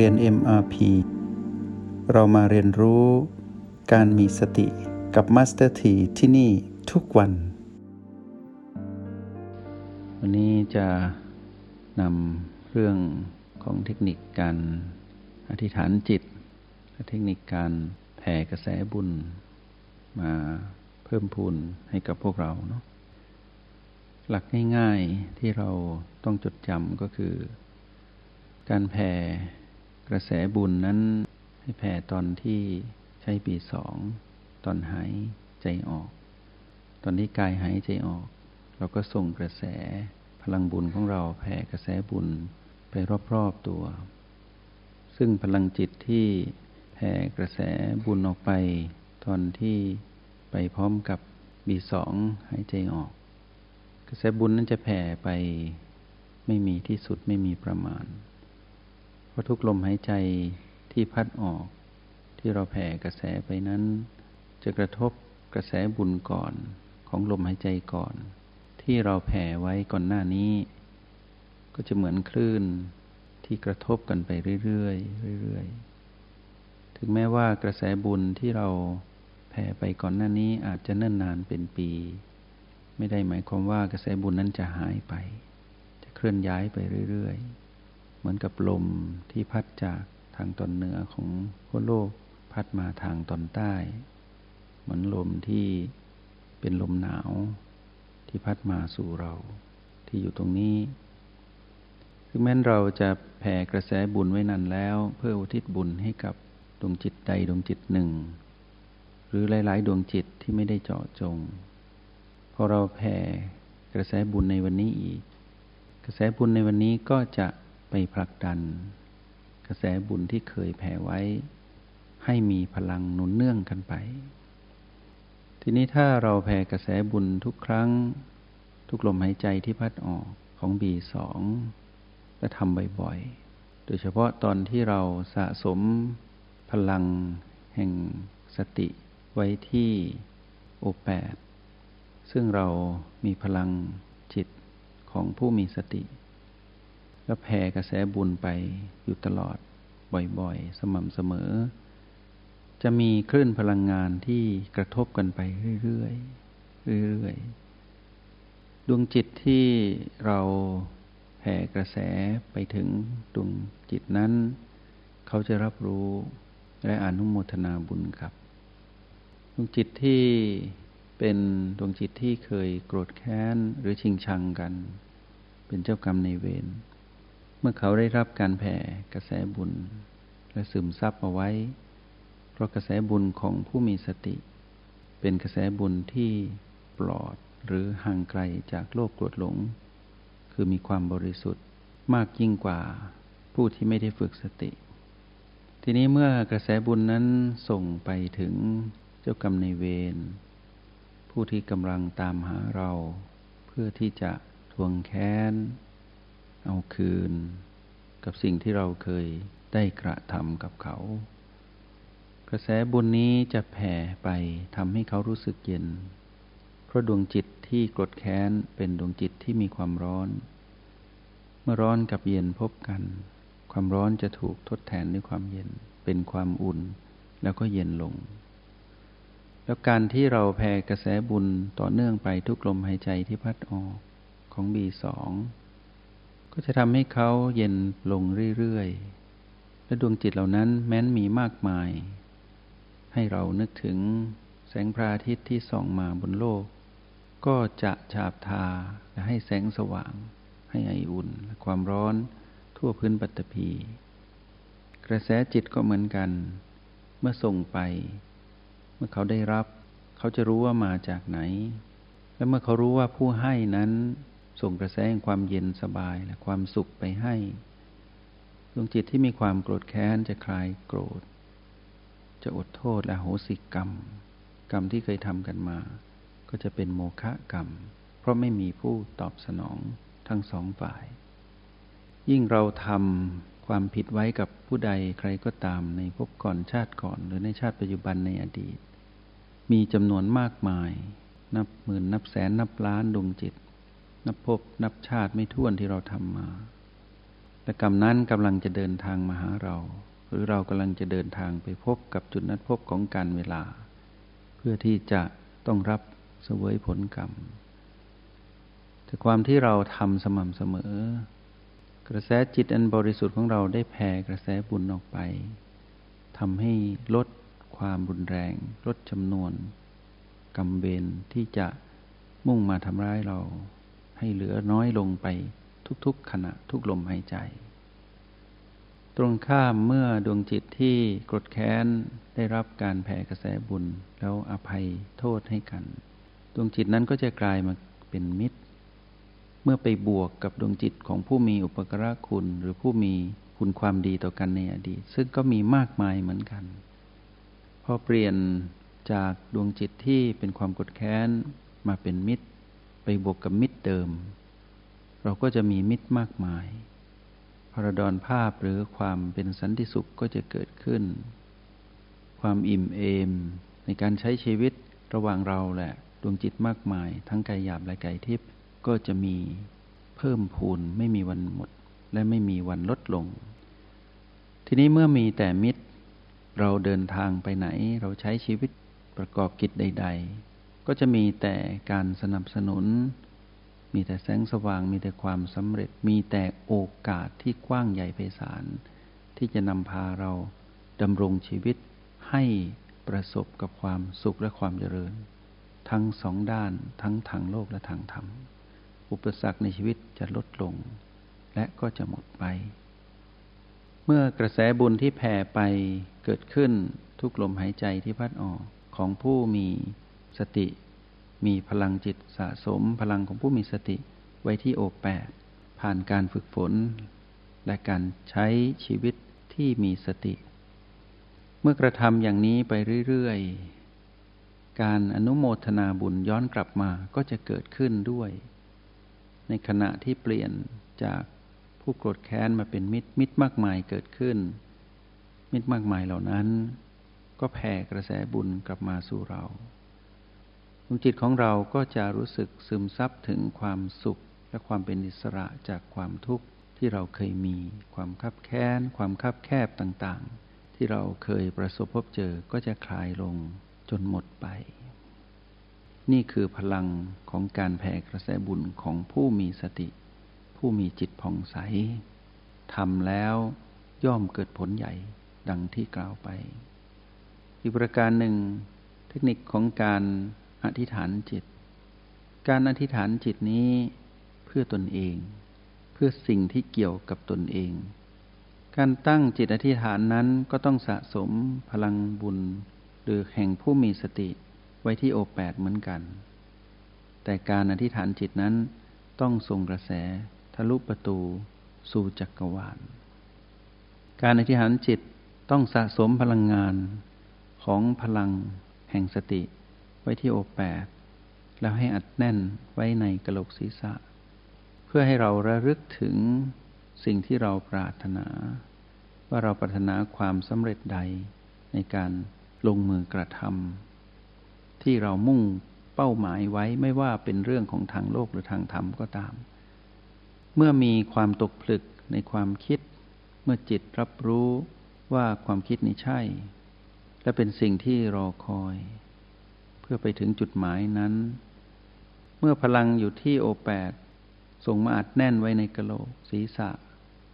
เรียน MRP เรามาเรียนรู้การมีสติกับ Master T ที่นี่ทุกวันวันนี้จะนำเรื่องของเทคนิคการอธิษฐานจิตและเทคนิคการแผ่กระแสบุญมาเพิ่มพูนให้กับพวกเราเนาะหลักง่ายๆที่เราต้องจดจำก็คือการแผ่กระแสบุญนั้นให้แผ่ตอนที่ใช้ปีสองตอนหายใจออกตอนที่กายหายใจออกเราก็ส่งกระแสพลังบุญของเราแผ่กระแสบุญไปรอบๆตัวซึ่งพลังจิตที่แผ่กระแสบุญออกไปตอนที่ไปพร้อมกับบีสองหายใจออกกระแสบุญนั้นจะแผ่ไปไม่มีที่สุดไม่มีประมาณเพราะทุกลมหายใจที่พัดออกที่เราแผ่กระแสไปนั้นจะกระทบกระแสบุญก่อนของลมหายใจก่อนที่เราแผ่ไว้ก่อนหน้านี้ก็จะเหมือนคลื่นที่กระทบกันไปเรื่อยๆเรื่อยๆถึงแม้ว่ากระแสบุญที่เราแผ่ไปก่อนหน้านี้อาจจะเนิ่นนานเป็นปีไม่ได้หมายความว่ากระแสบุญนั้นจะหายไปจะเคลื่อนย้ายไปเรื่อยๆเหมือนกับลมที่พัดจากทางตอนเหนือของขั้วโลกพัดมาทางตอนใต้เหมือนลมที่เป็นลมหนาวที่พัดมาสู่เราที่อยู่ตรงนี้ถึงแม้เราจะแผ่กระแสบุญไว้นานแล้วเพื่ออุทิศบุญให้กับดวงจิตใดดวงจิตหนึ่งหรือหลายๆดวงจิตที่ไม่ได้เจาะจงพอเราแผ่กระแสบุญในวันนี้อีกกระแสบุญในวันนี้ก็จะไปผลักดันกระแสบุญที่เคยแผ่ไว้ให้มีพลังหนุนเนื่องกันไปทีนี้ถ้าเราแผ่กระแสบุญทุกครั้งทุกลมหายใจที่พัดออกของ B2 และทำบ่อยๆโดยเฉพาะตอนที่เราสะสมพลังแห่งสติไว้ที่โอแปดซึ่งเรามีพลังจิตของผู้มีสติและแผ่กระแสบุญไปอยู่ตลอดบ่อยๆสม่ำเสมอจะมีคลื่นพลังงานที่กระทบกันไปเรื่อยๆเรื่อยๆดวงจิตที่เราแผ่กระแสไปถึงดวงจิตนั้นเขาจะรับรู้และอนุโมทนาบุญครับดวงจิตที่เป็นดวงจิตที่เคยโกรธแค้นหรือชิงชังกันเป็นเจ้ากรรมในเวรเมื่อเขาได้รับการแผ่กระแสบุญและซึมซับเอาไว้เพราะกระแสบุญของผู้มีสติเป็นกระแสบุญที่ปลอดหรือห่างไกลจากโลภโกรธหลงคือมีความบริสุทธิ์มากยิ่งกว่าผู้ที่ไม่ได้ฝึกสติทีนี้เมื่อกระแสบุญนั้นส่งไปถึงเจ้ากรรมนายเวรผู้ที่กำลังตามหาเราเพื่อที่จะทวงแค้นเอาคืนกับสิ่งที่เราเคยได้กระทำกับเขากระแสบุญนี้จะแผ่ไปทำให้เขารู้สึกเย็นเพราะดวงจิตที่โกรธแค้นเป็นดวงจิตที่มีความร้อนเมื่อร้อนกับเย็นพบกันความร้อนจะถูกทดแทนด้วยความเย็นเป็นความอุ่นแล้วก็เย็นลงแล้วการที่เราแผ่กระแสบุญต่อเนื่องไปทุกลมหายใจที่พัดออกของ B2 ก็จะทำให้เขาเย็นลงเรื่อยๆและดวงจิตเหล่านั้นแม้นมีมากมายให้เรานึกถึงแสงพระอาทิตย์ที่ส่องมาบนโลกก็จะฉาบทาและให้แสงสว่างให้ไออุ่นและความร้อนทั่วพื้นปฐพีกระแสจิตก็เหมือนกันเมื่อส่งไปเมื่อเขาได้รับเขาจะรู้ว่ามาจากไหนและเมื่อเขารู้ว่าผู้ให้นั้นส่งกระแสแห่งความเย็นสบายและความสุขไปให้ดวงจิตที่มีความโกรธแค้นจะคลายโกรธจะอดโทษและโหสิกรรมกรรมที่เคยทำกันมาก็จะเป็นโมฆะกรรมเพราะไม่มีผู้ตอบสนองทั้งสองฝ่ายยิ่งเราทำความผิดไว้กับผู้ใดใครก็ตามในภพก่อนชาติก่อนหรือในชาติปัจจุบันในอดีตมีจำนวนมากมายนับหมื่นนับแสนนับล้านดวงจิตนับภพนับชาติไม่ถ้วนที่เราทำมา และกรรมนั้นกำลังจะเดินทางมาหาเราหรือเรากำลังจะเดินทางไปพบกับจุดนัดพบของการเวลาเพื่อที่จะต้องรับเสวยผลกรรมแต่ความที่เราทำสม่ำเสมอกระแสจิตอันบริสุทธิ์ของเราได้แผ่กระแสบุญออกไปทำให้ลดความรุนแรงลดจำนวนกรรมเวรที่จะมุ่งมาทำร้ายเราให้เหลือน้อยลงไปทุกๆขณะทุกลมหายใจตรงข้ามเมื่อดวงจิตที่โกรธแค้นได้รับการแผ่กระแสบุญแล้วอภัยโทษให้กันดวงจิตนั้นก็จะกลายมาเป็นมิตรเมื่อไปบวกกับดวงจิตของผู้มีอุปการะคุณหรือผู้มีคุณความดีต่อกันในอดีตซึ่งก็มีมากมายเหมือนกันพอเปลี่ยนจากดวงจิตที่เป็นความโกรธแค้นมาเป็นมิตรไปบวกกับมิตรเดิมเราก็จะมีมิตรมากมายพระดอนภาพหรือความเป็นสันติสุขก็จะเกิดขึ้นความอิ่มเอมในการใช้ชีวิตระหว่างเราและดวงจิตมากมายทั้งกายหยาบและกายทิพย์ก็จะมีเพิ่มพูนไม่มีวันหมดและไม่มีวันลดลงทีนี้เมื่อมีแต่มิตรเราเดินทางไปไหนเราใช้ชีวิตประกอบกิจใดๆก็จะมีแต่การสนับสนุนมีแต่แสงสว่างมีแต่ความสำเร็จมีแต่โอกาสที่กว้างใหญ่ไพศาลที่จะนำพาเราดำรงชีวิตให้ประสบกับความสุขและความเจริญทั้งสองด้านทั้งทางโลกและทางธรรมอุปสรรคในชีวิตจะลดลงและก็จะหมดไปเมื่อกระแสบุญที่แผ่ไปเกิดขึ้นทุกลมหายใจที่พัดออกของผู้มีสติมีพลังจิตสะสมพลังของผู้มีสติไว้ที่โอแปดผ่านการฝึกฝนและการใช้ชีวิตที่มีสติเมื่อกระทำอย่างนี้ไปเรื่อยๆการอนุโมทนาบุญย้อนกลับมาก็จะเกิดขึ้นด้วยในขณะที่เปลี่ยนจากผู้โกรธแค้นมาเป็นมิตรมิตรมากมายเกิดขึ้นมิตรมากมายเหล่านั้นก็แผ่กระแสบุญกลับมาสู่เราดวงจิตของเราก็จะรู้สึกซึมซับถึงความสุขและความเป็นอิสระจากความทุกข์ที่เราเคยมีความคับแค้นความคับแคบต่างๆที่เราเคยประสบพบเจอก็จะคลายลงจนหมดไปนี่คือพลังของการแผ่กระแสบุญของผู้มีสติผู้มีจิตผ่องใสทำแล้วย่อมเกิดผลใหญ่ดังที่กล่าวไปอีกประการหนึ่งเทคนิคของการอธิษฐานจิตการอธิษฐานจิตนี้เพื่อตนเองเพื่อสิ่งที่เกี่ยวกับตนเองการตั้งจิตอธิษฐานนั้นก็ต้องสะสมพลังบุญหรือแห่งผู้มีสติไว้ที่โอแปดเหมือนกันแต่การอธิษฐานจิตนั้นต้องส่งกระแสทะลุประตูสู่จักรวาลการอธิษฐานจิตต้องสะสมพลังงานของพลังแห่งสติไว้ที่โอแปดแล้วให้อัดแน่นไว้ในกะโหลกศีรษะเพื่อให้เราระลึกถึงสิ่งที่เราปรารถนาว่าเราปรารถนาความสำเร็จใดในการลงมือกระทำที่เรามุ่งเป้าหมายไว้ไม่ว่าเป็นเรื่องของทางโลกหรือทางธรรมก็ตามเมื่อมีความตกผลึกในความคิดเมื่อจิตรับรู้ว่าความคิดนี้ใช่และเป็นสิ่งที่รอคอยเพื่อไปถึงจุดหมายนั้นเมื่อพลังอยู่ที่โอแปดส่งมาอัดแน่นไว้ในกะโหลกศีรษะ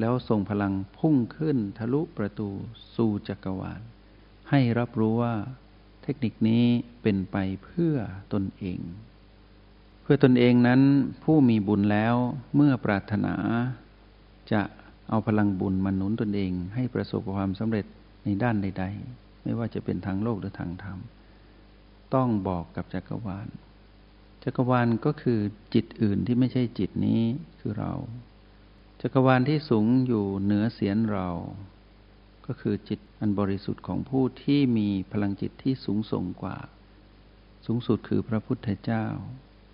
แล้วส่งพลังพุ่งขึ้นทะลุประตูสู่จักรวาลให้รับรู้ว่าเทคนิคนี้เป็นไปเพื่อตนเองเพื่อตนเองนั้นผู้มีบุญแล้วเมื่อปรารถนาจะเอาพลังบุญมาหนุนตนเองให้ประสบความสำเร็จในด้านใดๆไม่ว่าจะเป็นทางโลกหรือทางธรรมต้องบอกกับจักรวาลจักรวาลก็คือจิตอื่นที่ไม่ใช่จิตนี้คือเราจักรวาลที่สูงอยู่เหนือเสียนเราก็คือจิตอันบริสุทธิ์ของผู้ที่มีพลังจิตที่สูงส่งกว่าสูงสุดคือพระพุทธเจ้า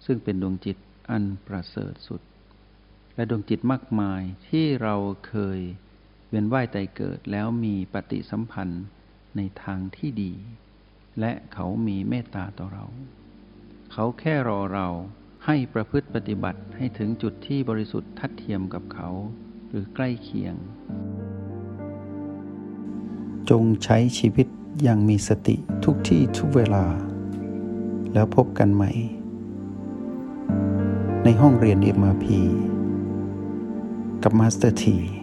ซึ่งเป็นดวงจิตอันประเสริฐสุดและดวงจิตมากมายที่เราเคยเวียนว่ายตายเกิดแล้วมีปฏิสัมพันธ์ในทางที่ดีและเขามีเมตตาต่อเราเขาแค่รอเราให้ประพฤติปฏิบัติให้ถึงจุดที่บริสุทธิ์ทัดเทียมกับเขา หรือใกล้เคียงจงใช้ชีวิตอย่างมีสติทุกที่ทุกเวลาแล้วพบกันใหม่ในห้องเรียน MRP กับมาสเตอร์ที